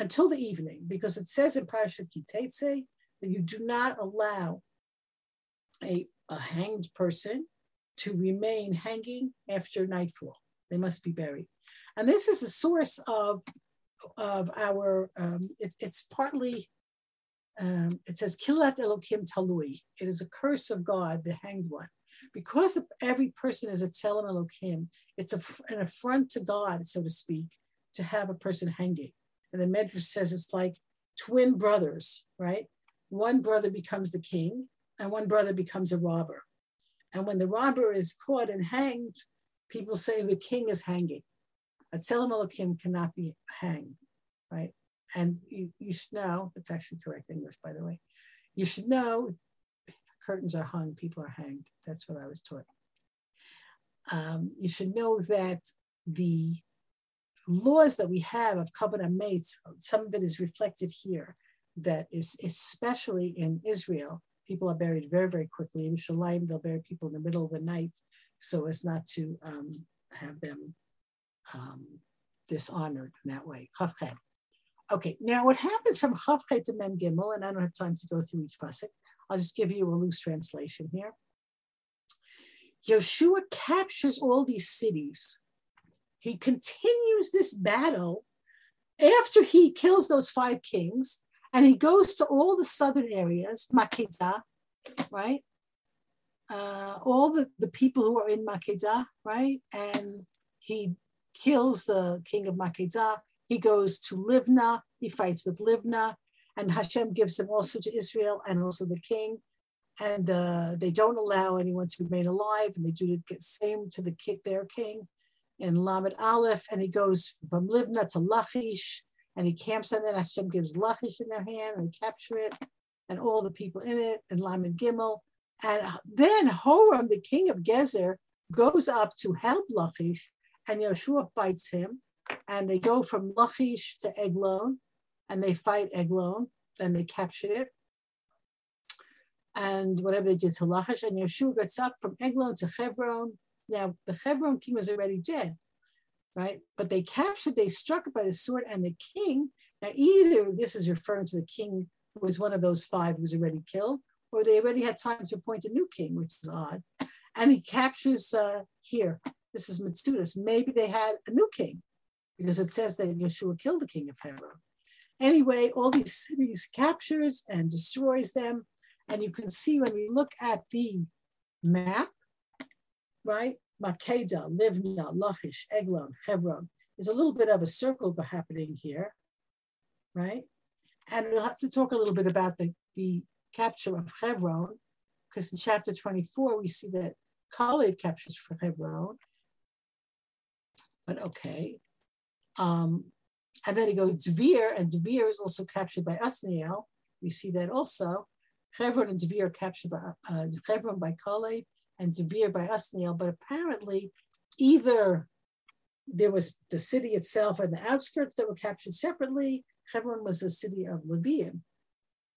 until the evening, because it says in Parashat Ki Tetzei that you do not allow a, a hanged person to remain hanging after nightfall. They must be buried. And this is a source of, of our, um, it, it's partly, um, it says, Kilat Elokim Talui. It is a curse of God, the hanged one. Because every person is a Tselem Elokim, it's a, an affront to God, so to speak, to have a person hanging. And the Medrash says it's like twin brothers, right? One brother becomes the king and one brother becomes a robber. And when the robber is caught and hanged, people say the king is hanging. A Tselem Elokim cannot be hanged, right? And you, you should know, it's actually correct English, by the way. You should know curtains are hung, people are hanged. That's what I was taught. Um, you should know that the laws that we have of covenant mates, some of it is reflected here, that is especially in Israel, people are buried very, very quickly. In Shalim, they'll bury people in the middle of the night so as not to um, have them um, dishonored in that way. Chavchet. Okay, now what happens from Chavchet to Mem Gimel, and I don't have time to go through each pasuk, I'll just give you a loose translation here. Yoshua captures all these cities. He continues this battle after he kills those five kings, and he goes to all the southern areas, Makedah, right? Uh, all the, the people who are in Makedah, right? And he kills the king of Makedah. He goes to Libnah. He fights with Libnah, and Hashem gives him also to Israel and also the king. And uh, they don't allow anyone to remain alive, and they do the same to the king, their king, in Lamed Aleph. And he goes from Libnah to Lachish, and he camps on that. Hashem gives Lachish in their hand, and they capture it, and all the people in it, and Lamed Gimel. And then Horam, the king of Gezer, goes up to help Lachish, and Yeshua fights him, and they go from Lachish to Eglon, and they fight Eglon, and they captured it. And whatever they did to Lachish, and Yeshua gets up from Eglon to Hebron. Now, the Hebron king was already dead, right? But they captured, they struck by the sword, and the king, now either this is referring to the king who was one of those five who was already killed, or they already had time to appoint a new king, which is odd. And he captures uh, here, this is Mitzudas. Maybe they had a new king, because it says that Yeshua killed the king of Hebron. Anyway, all these cities captures and destroys them. And you can see when we look at the map, right? Makedah, Livna, Lachish, Eglon, Hebron. There's a little bit of a circle happening here, right? And we'll have to talk a little bit about the, the capture of Hebron, because in chapter twenty-four, we see that Kalev captures for Hebron. But okay. Um, and then he goes to Dvir, and Dvir is also captured by Asniel. We see that also. Hebron and Dvir are captured by uh, Hebron by Kaleb and Dvir by Asniel, but apparently either there was the city itself and the outskirts that were captured separately. Hebron was a city of Levium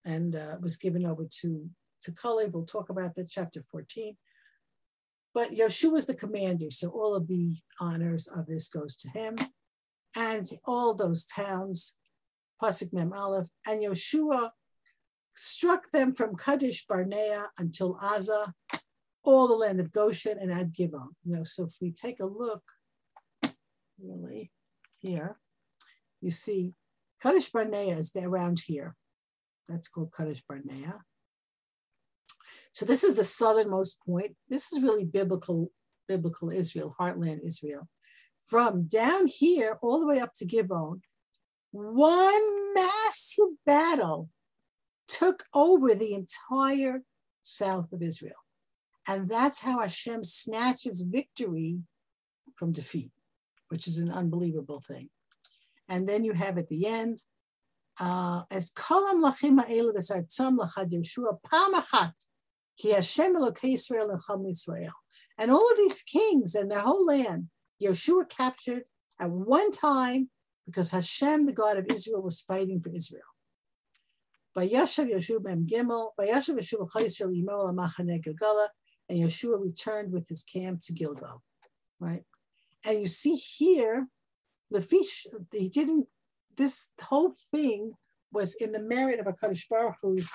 and uh, was given over to, to Kaleb. We'll talk about that, chapter fourteen. But Yeshua was the commander, so all of the honors of this goes to him. And all those towns, Pasuk Mem Aleph, and Yeshua struck them from Kadesh Barnea until Azza, all the land of Goshen and Ad Givon. You know, so if we take a look, really, here, you see Kadesh Barnea is around here. That's called Kadesh Barnea. So this is the southernmost point. This is really biblical, biblical Israel, heartland Israel. From down here all the way up to Givon, one massive battle took over the entire south of Israel. And that's how Hashem snatches victory from defeat, which is an unbelievable thing. And then you have at the end, uh, as Kolam Lachim Ha'elu V'Sartzam Lachad Yeshua Pamachat Ki Hashem Elokei Yisrael Lacham Yisrael. And all of these kings and their whole land, Yeshua captured at one time because Hashem, the God of Israel, was fighting for Israel. By Yashav Yeshua Mem Gimel, by Yashav Yeshua Chayisrael Yimol Amachane Gilgala, and Yeshua returned with his camp to Gilgal, right? And you see here, the fish, he didn't, this whole thing was in the merit of HaKadosh Baruch Hu's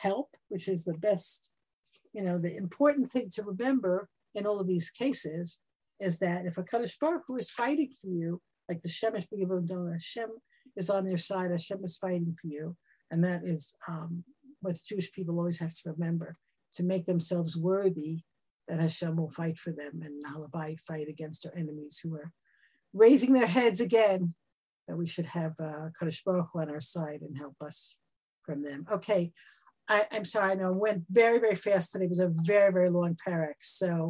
help, which is the best, you know, the important thing to remember in all of these cases is that if HaKadosh Baruch Hu is fighting for you, like the Shemesh B'Givon, Hashem is on their side, Hashem is fighting for you. And that is um, what the Jewish people always have to remember, to make themselves worthy that Hashem will fight for them and Halabai fight against their enemies who are raising their heads again that we should have uh, Kadosh Baruch Hu on our side and help us from them. Okay, I, I'm sorry, I know I went very, very fast today. It was a very, very long parak. So